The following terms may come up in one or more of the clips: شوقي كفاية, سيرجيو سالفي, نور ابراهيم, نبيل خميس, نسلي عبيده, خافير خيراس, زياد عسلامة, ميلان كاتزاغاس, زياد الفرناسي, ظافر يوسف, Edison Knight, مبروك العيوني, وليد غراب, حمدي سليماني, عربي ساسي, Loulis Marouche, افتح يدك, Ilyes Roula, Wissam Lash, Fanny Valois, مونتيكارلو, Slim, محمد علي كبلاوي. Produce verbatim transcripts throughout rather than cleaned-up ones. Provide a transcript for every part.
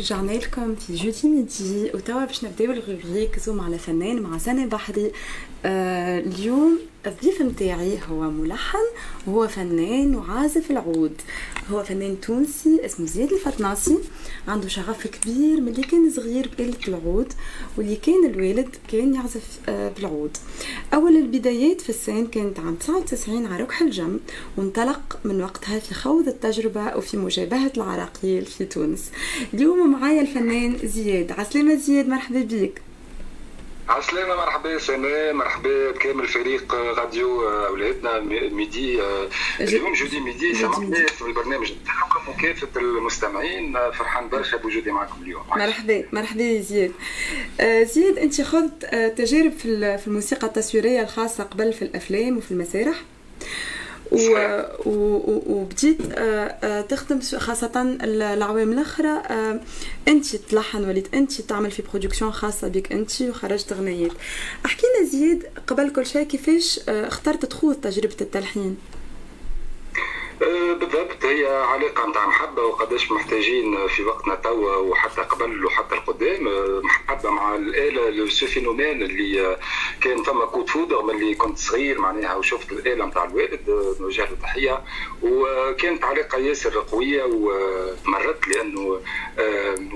رجعنا لكم في جودي ميدي وتوا باش نبداو الروبريك زوم على فنان مع سنة بحري. آه اليوم الضيف متاعي هو ملحن وهو فنان وعازف العود، هو فنان تونسي اسمه زياد الفرناسي. عنده شغف كبير من اللي كان صغير بآلة العود، واللي كان الوالد كان يعزف آه بالعود. أول البدايات في السن كانت عام تسعة وتسعين على ركح الجم، وانطلق من وقتها في خوض التجربة وفي مجابهة العراقيل في تونس. اليوم معايا الفنان زياد عسلامة. زياد مرحبا بيك. عسلامة مرحبا سنة، مرحبا بكامل فريق راديو ولادنا ميدي. اليوم جودي ميدي سمعتني في البرنامج نتاعكم وكافة المستمعين، فرحان برشا بوجودي معكم اليوم. مرحبا مرحبا زياد. زياد انت خذت تجارب في الموسيقى التصويرية الخاصة قبل في الأفلام وفي المسارح، وبديت تخدم خاصة العوام الأخرى. أنت تلحن وليت أنت تعمل في برودكسيون خاصة بك أنت وخرجت أغنيات. أحكينا زياد قبل كل شيء كيفاش اخترت تخوض تجربة التلحين؟ بالضبط هي علاقة متاع محبة، وقداش محتاجين في وقتنا توا وحتى قبل وحتى القدام محبة مع الآلة. لو سوفينومان اللي كان فما كود فودر ملي كنت صغير معناها، وشفت الآلة متاع الوالد نوجه له تحية، وكانت علاقة ياسر قوية وتمرت، لأنه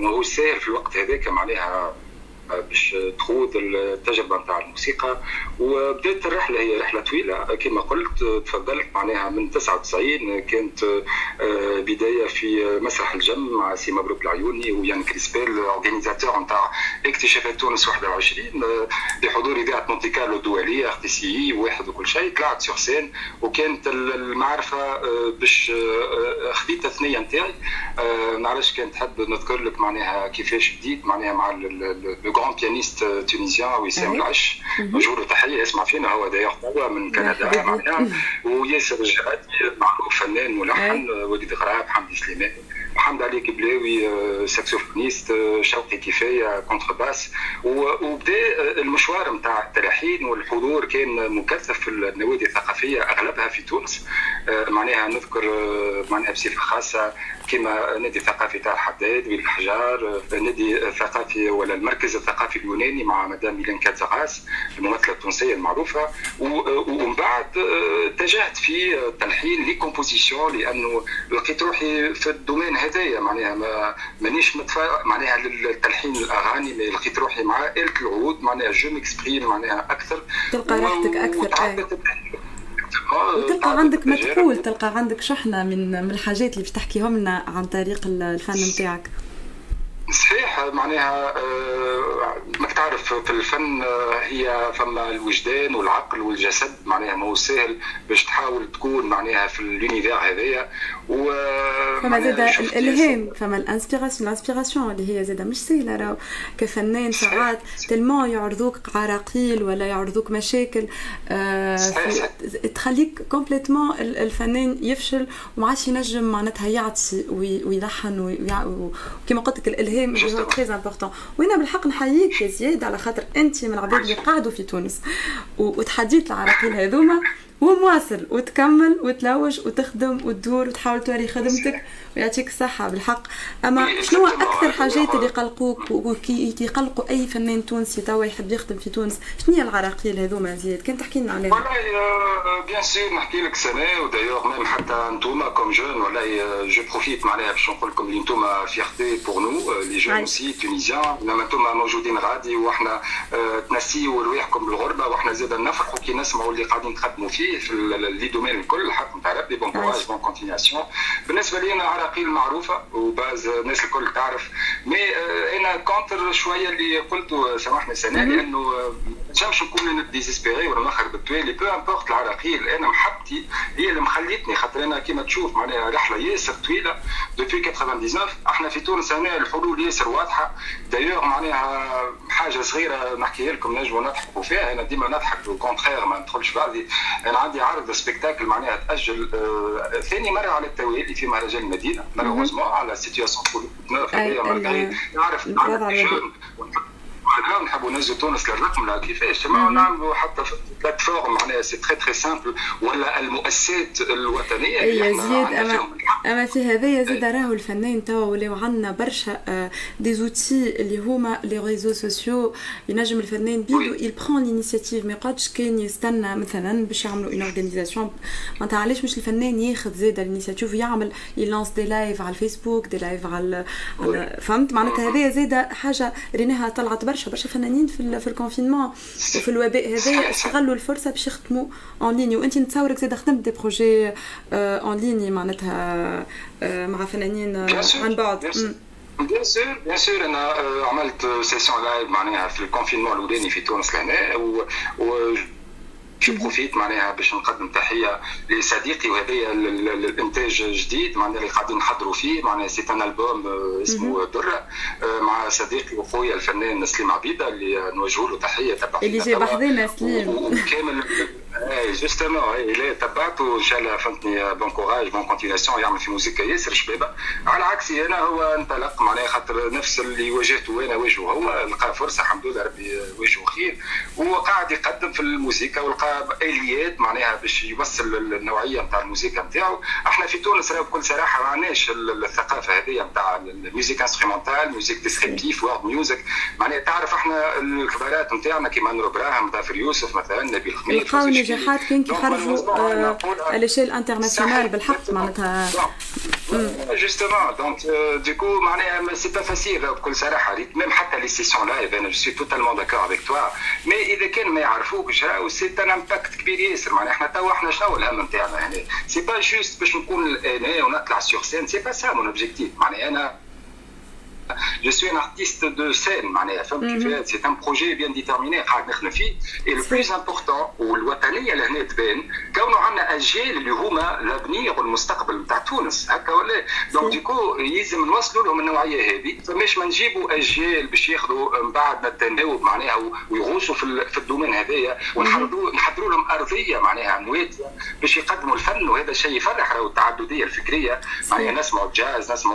هو ساهل في الوقت هذاك معناها باش تخوض التجربه نتاع الموسيقى. وبدات الرحله، هي رحله طويله كما قلت تفضلت معناها من تسعة وتسعين، كانت بدايه في مسرح الجم مع سي مبروك العيوني ويان كريسبيل اورغانيزاتور نتاع اكتشافات تونس واحد وعشرين بحضور اذاعه مونتيكارلو الدوليه اختي سي واحد وكل شيء. طلعت سور سين وكانت المعرفه باش خديت الثنيه نتاعي. معلش كانت حاب نذكر لك معناها كيفاش بديت معناها مع grand pianiste tunisien Wissam Lash. نجور التحية اسمع فينا، هو داير هو من كندا معنا، وياسر الجهادي معروف فنان ملحن، وليد غراب، حمدي سليماني، محمد علي كبلاوي ساكسوفونيست، شوقي كفاية كونترباس. وبدا المشوار نتاع التلحين والحضور كان مكثف في النوادي الثقافية أغلبها في تونس معناها. نذكر معناها بصفة خاصة كما نادي ثقافي تاع الحداد والحجار، نادي ثقافي ولا المركز الثقافي اليوناني مع مدام ميلان كاتزاغاس الممثلة التونسية المعروفة. ومن بعد اتجهت في التلحين لي كومبوزيسيون، لأنه لقيت روحي في الدومين هذايا معناها ما مانيش متفا معناها للتلحين الأغاني، ما لقيت روحي مع آلة العود معناها جو ميكسبريم معناها أكثر، تلقى راحتك أكثر وتلقى عندك مدخول، تلقى عندك شحنة من الحاجات اللي بتحكيهم لنا عن طريق الفن متاعك. صحيح معناها ما تعرف في الفن هي فما الوجدان والعقل والجسد معناها، ما هو سهل باش تحاول تكون معناها في اليونيفير هذايا. و فما زاده الالهام، فما الانسبيراسيون الانسبيراسيون اللي هي زاده مش سهله. راهو كفنان ساعات تلمو يعرضوك عراقيل ولا يعرضوك مشاكل تخليك كومبليتمون الفنان يفشل وما عادش ينجم معناتها يعطي ويلحن. وكما قلت لك الالهام جوه تري امبورطون. وانا بالحق نحييك يا زياد على خاطر انت من العباد اللي قاعدوا في تونس وتحديت العراقيل هذوما ومواصل وتكمل وتلوج وتخدم وتدور وتحاول توري خدمتك ويعطيك الصحه بالحق. اما شنو اكثر حاجات اللي قلقوك ويقلقوا اي فنان تونسي توا يحب يخدم في تونس؟ شنو هي العراقيل هذوما زياد؟ كان تحكي لنا عليها. والله بيان سور نحكي لك سنه، ودايوغ ميم حتى انتوما كوم جون والله جو بروفيت معناها باش نقول لكم اللي انتوما فيغتي بور نو لي جون سي تونيزيان. لما انتوما موجودين غادي واحنا تنسيو رواحكم بالغربه، واحنا زاد نفرحوا كي نسمعوا اللي قاعدين تخدموا فيه في لي دومين الكل. حق نتاع ربي بون كوراج بون كونتينياسيون. بالنسبه لي انا عراقيل معروفه وباز الناس الكل تعرف، مي انا كونتر شويه اللي قلته سامحني سنه، لانه ما نجمش نكون ديزيسبيري ولا نخرب بالتوالي بو امبورت. العراقيل انا محبتي هي اللي مخليتني، خاطر انا كيما تشوف معناها رحله ياسر طويله دوبي تسعة وتسعين. احنا في تونس هنا الحلول ياسر واضحه. دايوغ معناها حاجه صغيره نحكيها لكم نجموا نضحكوا فيها، انا ديما نضحك بالكونترير ما ندخلش بعضي. أنا عندي عرض سبيكتاكل معناها تأجل آه ثاني مرة على التوالي في مهرجان المدينة مالوغوزمون على سيتياسيون كولوب نوف. هذايا مالغري نعرف نعرف الجون هكا نحبوا نهزوا تونس للرقم لا كيفاش ما نعملوا حتى بلاتفورم معناها سي تري تري سامبل ولا المؤسسات الوطنيه اللي احنا اما في هذايا زاد راهو الفنان توا ولاو عندنا برشا دي زوتي اللي هما لي ريزو سوسيو ينجم الفنان بيدو يل بران لينيسياتيف ما قادش كان يستنى مثلا باش يعملوا اون اورغانيزاسيون ما تعليش مش الفنان ياخذ زاد الانيسياتيف يعمل يلانس دي لايف على الفيسبوك دي لايف على فهمت معناتها هذايا زاد حاجه ريناها طلعت برشا برشا فنانين في في الكونفينمون وفي الوباء هذايا استغلوا الفرصه باش يخدموا اون لين وانت نتصورك زاد خدمت دي بروجي اون لين معناتها مع فنانين عن بعد بيان سور بيان سور انا عملت سيسيون لايف معناها في الكونفينمون الاولاني في تونس لهنا و جو بروفيت معناها باش نقدم تحيه لصديقي وهذايا الانتاج الجديد معناها اللي قاعدين نحضروا فيه معناها سي ان البوم اسمه درة مع صديقي وخويا الفنان نسلي عبيده اللي نوجه له تحيه تبع اللي جاي بحذنا سليم وكامل اي جوستمون اللي تبعته ان شاء الله فهمتني بون كوراج بون كونتيناسيون يعمل في موسيقى ياسر شبابه على عكسي انا هو انطلق معناها خاطر نفس اللي واجهته وانا واجهه هو لقى فرصه الحمد لله ربي واجهه خير وهو قاعد يقدم في الموسيقى ولقى اليات معناها باش يوصل النوعيه نتاع الموسيقى نتاعو. احنا في تونس راهو بكل صراحه ما عندناش الثقافه هذه نتاع الميوزيك انسترومونتال ميوزيك ديسكريبتيف وورد ميوزيك معناها تعرف احنا الخبرات نتاعنا كيما نور ابراهيم ظافر يوسف مثلا نبيل خميس لقاو نجاحات كان كي خرجوا على شيل انترناسيونال بالحق معناتها جوستومون دونك ديكو معناها سي با فاسيل بكل صراحه ميم حتى لي سيسيون لايف انا جو سوي توتالمون داكور افيك توا مي اذا كان ما يعرفوكش راهو سي امباكت كبير ياسر معناها احنا توا احنا شنو الهم نتاعنا هنا سي با جوست باش نكون انا ونطلع سور سين سي با سا مون اوبجيكتيف معناها انا Je suis un artiste de scène, mm-hmm. c'est un projet bien déterminé. Et le plus important, ou le Wataniya l'année de Ben, c'est qu'on a un gel, l'avenir ou le mustaqbal de Tunis. Donc, du coup, il y a un wasloul ou un noyé. Mais je m'en un gel, je suis un bad, un tendé, ou un rousse, ou un domaine, ou un hardou, un hardou, un ardé, un mouet, je suis un mouet, je suis un mouet, je suis un mouet, je suis un jazz, je suis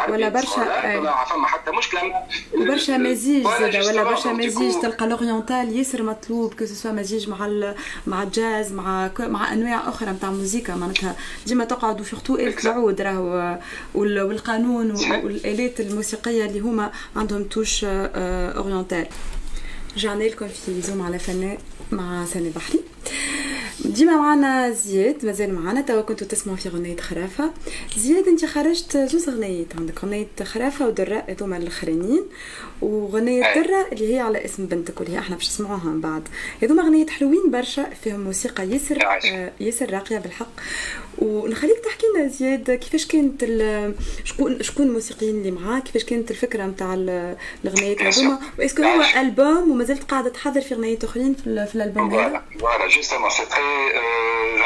un mouet, لا فما حتى مشكله برشا مزيج زاده ولا برشا مزيج تلقى الاورينتال ياسر مطلوب كو سوا مزيج مع ال... مع الجاز مع مع انواع اخرى نتاع موسيقى معناتها ديما تقعدوا سورتو الكعود راهو والقانون والالات الموسيقيه اللي هما عندهم توش اورينتال. رجعنا لكم في زوم على فناء مع سامي بحري ديما معنا زياد مازال معنا توا كنتوا تسمعوا في غنية خرافة. زياد انت خرجت جوز غنيات عندك غنية خرافة ودراء هذوما الاخرانيين وغنية درة اللي هي على اسم بنتك واللي هي احنا باش نسمعوها من بعد هذوما غنيات حلوين برشا فيهم موسيقى ياسر ياسر راقية بالحق ونخليك تحكي لنا زياد كيفاش كانت شكون شكون الموسيقيين اللي معاك كيفاش كانت الفكرة نتاع الغنيات هذوما واسكو هو البوم ومازلت قاعدة تحضر في غنيات اخرين في, في الالبوم هذا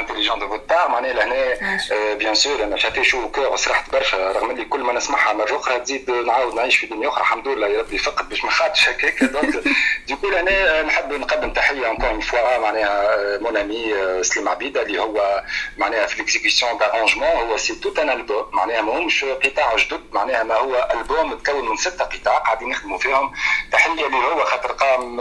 انتليجون دو فوتار معناها لهنا بيان سور انا شاتي شو كور صرحت برشا رغم اللي كل ما نسمعها مره اخرى تزيد نعاود نعيش في دنيا اخرى الحمد لله يا ربي فقط باش ما خاطش هكاك دونك ديكو انا نحب نقدم تحيه اونكور اون فوا معناها مون امي سليم عبيده اللي هو معناها في ليكزيكسيون دارانجمون هو سي توت ان البوم معناها ماهمش قطاع جدد معناها ما هو البوم متكون من ستة قطاع قاعدين نخدموا فيهم تحيه اللي هو خاطر قام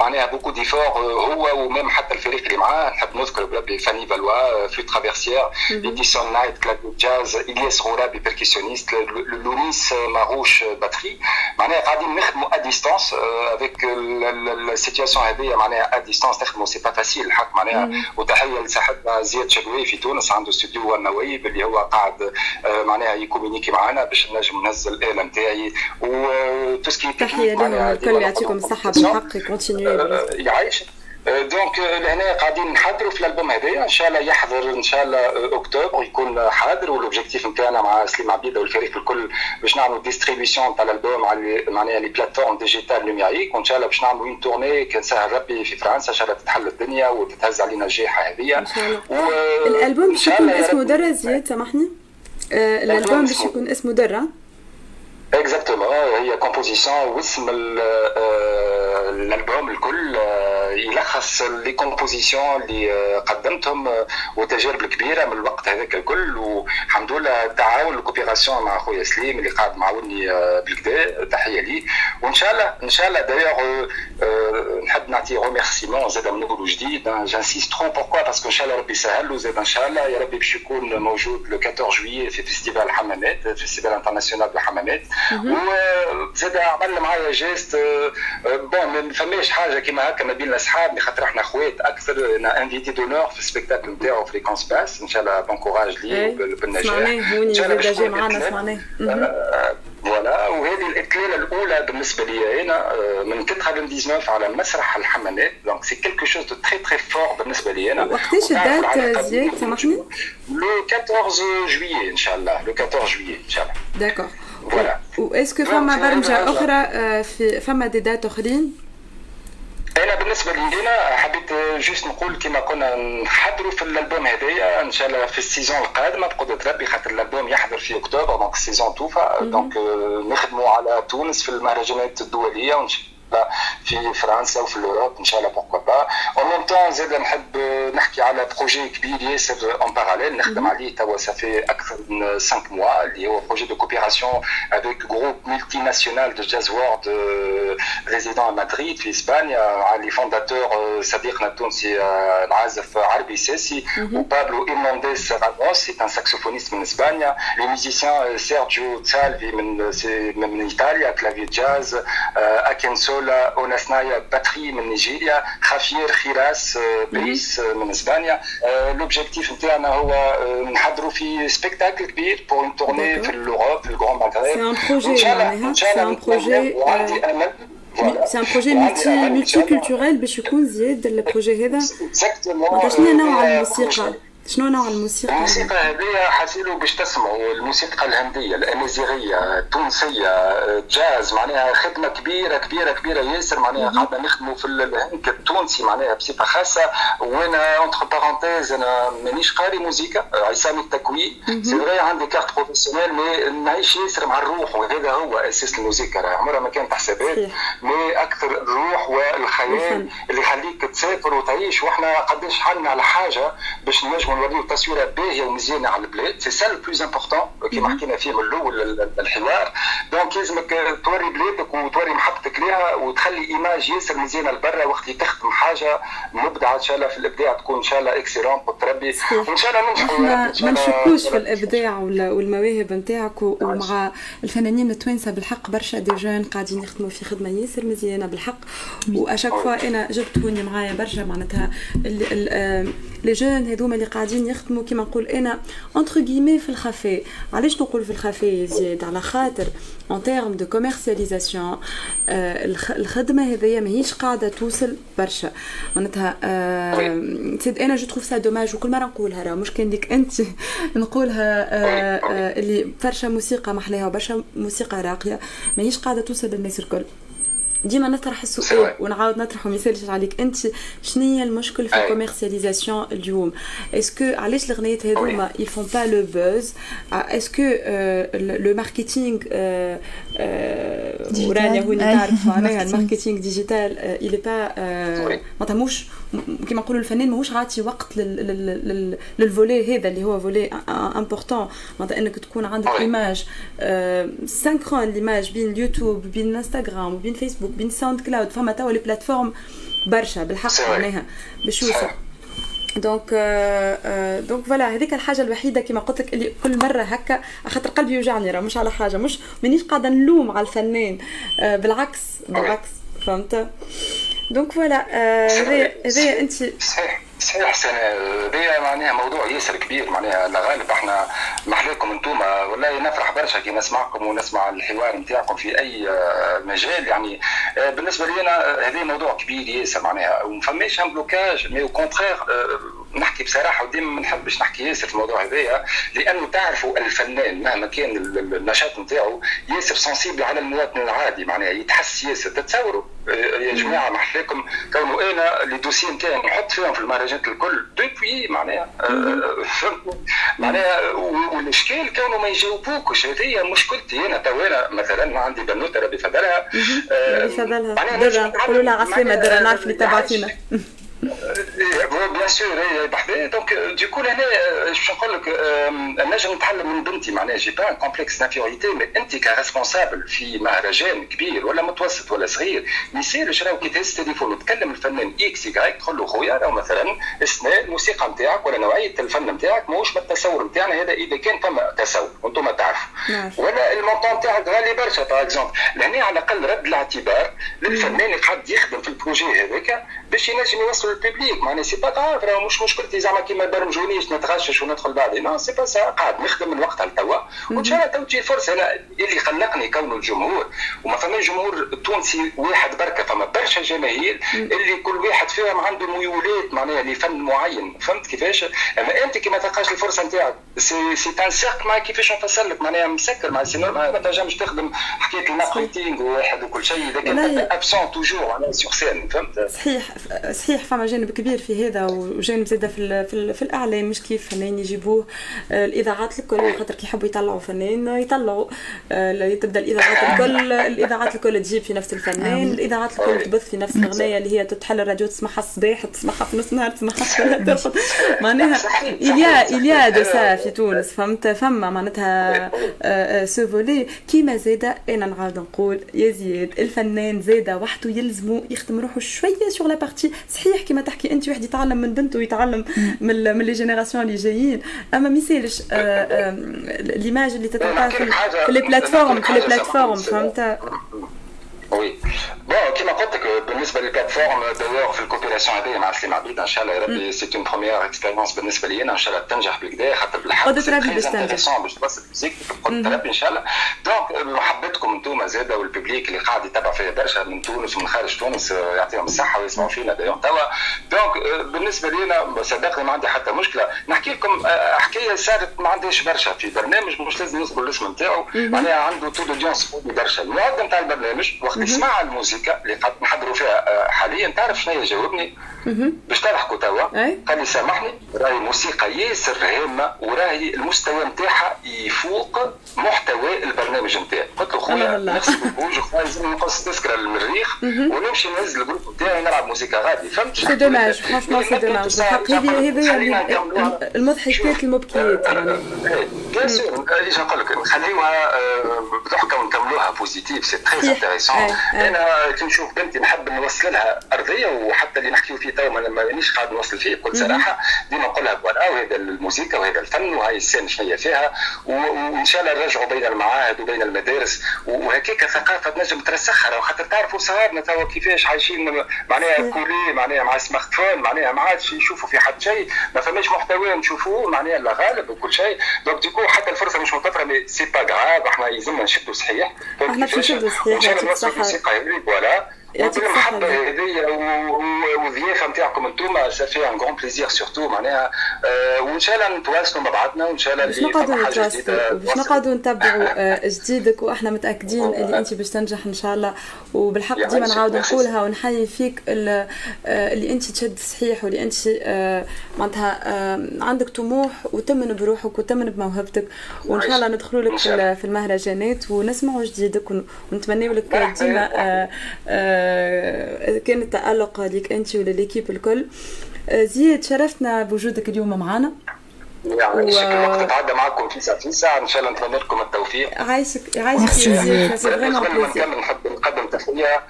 معناها بوكو ديفور هو ومام حتى الفريق اللي معاه نحب نذكر بربي Fanny Valois, flûte traversière, mm-hmm. Edison Knight, clavier jazz, Ilyes Roula, percussionniste, Loulis Marouche, batterie. معناها قاعدين نخدموا à distance avec la situation هذه معناها à distance نخدموا c'est pas facile الحق معناها وتحيه لصاحبنا زياد شبوي في تونس عنده استوديو النوايب اللي هو قاعد معناها يكومينيكي معنا باش نجم ننزل الآلة نتاعي وتسكي تحيه لهم الكل يعطيكم الصحه بالحق كونتينيو يعيش دونك لهنا قاعدين نحضروا في الالبوم هذايا ان شاء الله يحضر ان شاء الله اكتوبر يكون حاضر والاوبجيكتيف نتاعنا مع سليم عبيده والفريق الكل باش نعملوا ديستريبيسيون تاع الالبوم على معناها لي بلاتفورم ديجيتال نوميريك وان شاء الله باش نعملوا اون تورني كان سهل ربي في فرنسا ان شاء الله تتحل الدنيا وتتهز علينا الجيحه هذه و... الالبوم باش يكون اسمه درة زياد سامحني آه الالبوم باش يكون اسمه درة اكزاكتومون هي كومبوزيسيون واسم الالبوم الكل يلخص لي كومبوزيسيون اللي قدمتهم وتجارب كبيره من الوقت هذاك الكل والحمد لله التعاون والكوبيراسيون مع خويا سليم اللي قاعد معاوني بالكدا تحيه ليه وان شاء الله ان شاء الله دايوغ نحب نعطي ريميرسيمون زاد من اول وجديد جانسيست ترو بوركوا باسكو ان شاء الله ربي يسهل وزاد ان شاء الله يا ربي باش يكون موجود لو أربعة عشر جويي في فيستيفال الحمامات فيستيفال انترناسيونال الحمامات وزاد عملنا معايا جيست بون ما فماش حاجه كيما هكا ما بيننا صحاب خاطر احنا خوات اكثر انا انفيتي دونور في السبيكتاكل نتاعو فريكونس باس ان شاء الله بون كوراج ليه بالنجاح ان شاء الله يجي معنا سمعناه فوالا وهذه الاطلاله الاولى بالنسبه لي انا من تسعة وتسعين على مسرح الحمامات دونك سي كلكو شوز دو تري تري فور بالنسبه لي انا وقتاش الدات زياد سامحني لو أربعة عشر جويي ان شاء الله لو أربعة عشر جويي ان شاء الله داكور فوالا واسكو فما برمجه اخرى في فما دي دات اخرين انا بالنسبه لينا حبيت جوست نقول كما كنا نحضروا في الالبوم هذايا ان شاء الله في السيزون القادمه بقدره ربي خاطر الالبوم يحضر في اكتوبر دونك السيزون توفى دونك نخدموا على تونس في المهرجانات الدوليه وان شاء الله في فرنسا وفي الاوروب ان شاء الله بوركوا با اون ميم طون زاد نحب نحكي على بروجي كبير ياسر اون باراليل نخدم عليه توا صافي اكثر من خمسة موا اللي هو بروجي دو كوبيراسيون افيك جروب ملتي ناسيونال دو جاز وورد ريزيدون ا مدريد في اسبانيا على لي فونداتور صديق ناتونسي العازف عربي ساسي وبابلو إرنانديز راموس سي ان ساكسوفونيست من اسبانيا لو ميوزيسيان سيرجيو سالفي من من ايطاليا كلافي جاز اكنسولا اوناسنايا باتري من نيجيريا خافير خيراس بيس من اسبانيا لوبجيكتيف نتاعنا هو نحضروا في سبيكتاكل كبير بور اون تورني في الاوروب في الغران مغرب ان شاء الله ان شاء الله C'est un projet multi, multiculturel, باش يكون زياد البروجي هذا. شنو نوع الموسيقى؟ شنو نوع الموسيقى؟ الموسيقى هذه حاسيلو باش تسمعوا الموسيقى الهندية، الأمازيغية، التونسية، جاز معناها خدمة كبيرة كبيرة كبيرة ياسر معناها قاعدة نخدموا في الهند التونسي معناها بصفة خاصة وأنا أونتخ بارونتيز أنا مانيش قاري موسيقى عصامي التكوي سي فغي عندي كارت بروفيسيونيل مي ماهيش ياسر مع الروح وهذا هو أساس الموسيقى راه عمرها ما كانت حسابات مي أكثر الروح والخيال اللي يخليك تسافر وتعيش وإحنا قداش حالنا على حاجة باش نجموا ونوريو تصويره باهيه ومزيانه على البلاد سي سا لو بلوز امبورطون كيما حكينا فيه من الاول الحوار دونك لازمك توري بلادك وتوري محبتك ليها وتخلي ايماج ياسر مزيانه لبرا وقت اللي تخدم حاجه مبدعه ان شاء الله في الابداع تكون ان شاء الله اكسيلون وتربي وان شاء الله ننجحوا ما نشكوش في الابداع والمواهب نتاعك ومع الفنانين التوانسه بالحق برشا دي جون قاعدين يخدموا في خدمه ياسر مزيانه بالحق واشاك فوا انا جبتوني معايا برشا معناتها لي جون هذوما اللي قاعدين يخدموا كما نقول انا انتر غيمي في الخفاء علاش نقول في الخفاء زياد على خاطر ان تيرم دو كوميرسياليزاسيون الخدمه هذيا ماهيش قاعده توصل برشا معناتها انا جو تروف سا دوماج وكل مره نقولها راه مش كان ديك انت نقولها اللي برشا موسيقى محلاها برشا موسيقى راقيه ماهيش قاعده توصل للناس الكل ديما نطرح السؤال ونعاود نطرحه مثال عليك انت شنو هي المشكل في الكوميرسياليزاسيون اليوم اسكو علاش الغنيات هذوما ils font pas le buzz اسكو لو ماركتينغ وراني هوني تعرف معناها الماركتينغ ديجيتال il est pas معناتها مش كما نقولوا الفنان ماهوش عاطي وقت للفولي هذا اللي هو فولي امبورطون معناتها انك تكون عندك ايماج سينكرون ليماج بين اليوتيوب بين الانستغرام وبين فيسبوك بين ساوند كلاود فما توا لي بلاتفورم برشا بالحق معناها باش يوصل دونك دونك فوالا هذيك الحاجه الوحيده كما قلت لك اللي كل مره هكا خاطر قلبي يوجعني راه مش على حاجه مش مانيش قاعده نلوم على الفنان بالعكس بالعكس فهمت دونك فوالا هذا انت صحيح صحيح سنة دي معناها موضوع ياسر كبير معناها الغالب احنا محلاكم انتوما والله نفرح برشا كي نسمعكم ونسمع الحوار نتاعكم في اي مجال يعني بالنسبه لينا هذا موضوع كبير ياسر معناها وما فماش ان بلوكاج مي او كونترير نحكي بصراحه وديما ما نحبش نحكي ياسر في الموضوع هذايا لانه تعرفوا الفنان مهما كان النشاط نتاعو ياسر سنسيبل على المواطن العادي معناها يتحس ياسر تتصوروا يا جماعه محلاكم كونوا انا لي دوسي نتاعي نحط فيهم في المهرجانات الكل دوبوي معناها فهمتوا معناها والاشكال كانوا ما يجاوبوكش هذه مشكلتي انا توا مثلا عندي بنوته ربي فضلها ربي فضلها قولوا لها عسلامه درا نعرف اللي تبعتينا بيان سور هي بحذايا. دونك ديكو هنا باش نقول لك نجم نتحلم من بنتي، معناها جي با كومبلكس دانفيوريتي، مي انت كريسبونسابل في مهرجان كبير ولا متوسط ولا صغير ما يصيرش راهو كي تهز التليفون تكلم الفنان اكس يكاي تقول له خويا راهو مثلا اثناء الموسيقى نتاعك ولا نوعيه الفن نتاعك ماهوش بالتصور نتاعنا هذا، اذا كان ثم تصور وانتم تعرفوا ولا المونطون نتاعك غالي برشا باغ اكزومبل، لهنا على الاقل رد الاعتبار للفنان اللي قاعد يخدم في البروجي هذاك باش ينجم يوصل للببليك. معناها سي با غاف راه مش مشكلتي زعما كيما برمجونيش نتغشش وندخل بعدين، لا سي با سا، قاعد نخدم من وقتها لتوا وان شاء الله تو تجي الفرصه. انا اللي خلقني كونه الجمهور، وما فماش جمهور تونسي واحد بركه، فما برشا جماهير اللي كل واحد فيهم عنده ميولات معناها لفن معين، فهمت كيفاش؟ اما انت كيما تلقاش الفرصه نتاعك سي سي تان سيرك، ما كيفاش نفسر لك معناها مسكر مع سي نورمال ما تنجمش تخدم حكايه الماركتينغ وواحد وكل شيء ذاك ابسون توجور على سور سين، فهمت؟ صحيح صحيح، فما جانب كبير في هذا وجانب زاده في في, في الاعلام، مش كيف فنان يجيبوه الاذاعات الكل، خاطر كي يحبوا يطلعوا فنان يطلعوا تبدا الاذاعات الكل الاذاعات الكل تجيب في نفس الفنان، الاذاعات الكل تبث في نفس الاغنيه اللي هي تتحل الراديو تسمعها الصباح تسمعها في نص النهار تسمعها ترقد، معناها إليا إليا دو سا في تونس، فهمت؟ فما معناتها سوفولي كيما زاده. انا نعاود نقول يا زياد الفنان زاده وحده يلزمو يخدم روحه شويه شغل لا بارتي، صحيح كيما تحكي انت واحد يتعلم من بنته ويتعلم من من لي جينيراسيون اللي جايين، اما ما يسالش ليماج اللي تتلقاها في لي بلاتفورم في لي بلاتفورم، فهمت؟ وي بون كيما قلت لك بالنسبه للبلاتفورم داور في الكوبيراسيون هذه مع سليم عبيده ان شاء الله يا ربي سي اون بروميير اكسبيريونس بالنسبه لي انا ان شاء الله تنجح بالكدا، خاطر بالحق قدرت ربي باش تنجح باش توصل فيزيك قدرت ربي ان شاء الله. دونك محبتكم انتم زاده والببليك اللي قاعد يتابع فيها برشا من تونس ومن خارج تونس يعطيهم الصحه ويسمعوا فينا داير توا. دونك بالنسبه لينا صدقني ما عندي حتى مشكله نحكي لكم حكايه صارت ما عنديش برشا في برنامج، مش لازم نذكر الاسم نتاعو، معناها عنده تو دونس برشا. المعدل نتاع البرنامج اسمع الموسيقى اللي قاعد نحضروا فيها حاليا، تعرف شنو هي؟ جاوبني باش تضحكوا توا. قال لي سامحني راهي موسيقى ياسر هامه وراهي المستوى نتاعها يفوق محتوى البرنامج نتاعي. قلت له خويا نفسي بوج خويا لازم نقص تذكره للمريخ ونمشي نهز الجروب نتاعي نلعب موسيقى غادي، فهمت؟ سي دوماج فرانشمون سي دوماج حق هذه المضحكات المبكيات يعني بيان سور. ايش نقول لك نخليوها بضحكه ونكملوها بوزيتيف، سي تري انتريسون. انا كي نشوف بنتي نحب نوصل لها ارضيه، وحتى اللي نحكيو فيه تو ما مانيش قاعد نوصل فيه بكل صراحه، ديما نقول لها فوالا وهذا الموسيقى وهذا الفن وهي السن شنو فيها، وان شاء الله نرجعوا بين المعاهد وبين المدارس وهكاك ثقافه تنجم ترسخها، وخاطر تعرفوا صغارنا توا كيفاش عايشين معناها كولي معناها مع سمارت فون، معناها ما عادش يشوفوا في حد شيء، ما فماش محتوى نشوفوه معناها لا غالب وكل شيء. دونك ديكو حتى الفرصه مش متوفره، مي سي با غراف احنا يلزمنا نشدوا صحيح، احنا نشدوا صحيح موسيقى هذيك ولا والمحبه هذه والضيافه نتاعكم انتوما صافي ان غون بليزير سورتو معناها، وان شاء الله نتواصلوا مع بعضنا وان شاء الله اللي نقدروا نتواصلوا باش نقعدوا نتبعوا جديدك، واحنا متاكدين اللي انت باش تنجح ان شاء الله. وبالحق ديما نعاود نقولها ونحيي فيك اللي انت تشد صحيح واللي انت معناتها عندك طموح وتمن بروحك وتمن بموهبتك، وان شاء الله ندخلوا لك في المهرجانات ونسمعوا جديدك ونتمنوا لك ديما كان التألق ليك أنت ولا ليكيب الكل. زياد شرفتنا بوجودك اليوم معنا، يعني شكرا وقت تعدى معكم فيسا فيسا، ان شاء الله نتمنى لكم التوفيق. عايشك عايشك يا زياد، شكرا لكم. نحب نقدم تحيه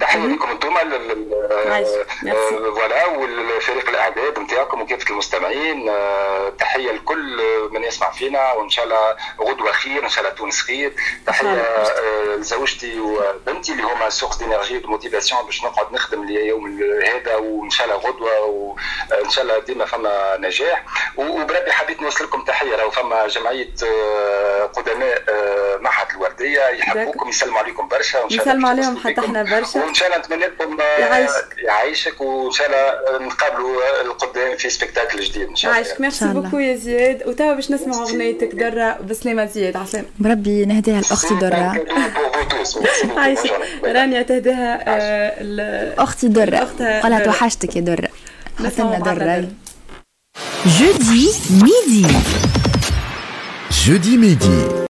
تحيه لكم انتم فوالا والفريق الاعداد نتاعكم وكافه المستمعين، تحيه لكل من يسمع فينا، وان شاء الله غدوه خير ان شاء الله تونس خير. تحيه لزوجتي وبنتي اللي هما سورس انرجي وموتيفاسيون باش نقعد نخدم اليوم هذا، وان شاء الله غدوه وان شاء الله ديما فما نجاح. وبربي حبيت نوصل لكم تحيه، راهو فما جمعيه قدماء معهد الورديه يحبوكم يسلموا عليكم برشا، وان شاء الله نسلم عليهم حتى احنا برشا، وان شاء الله نتمنى لكم يعيشك، وان شاء الله نقابلوا القدام في سبيكتاكل جديد ان شاء الله. عايشك، ميرسي بوكو يا زياد. وتوا باش نسمعوا اغنيتك دره بسلامه زياد عسلامة، بربي نهديها لاختي دره. عايشك رانيا تهديها اختي دره، قالها توحشتك يا دره، خاطرنا دره. Jeudi midi. Jeudi midi.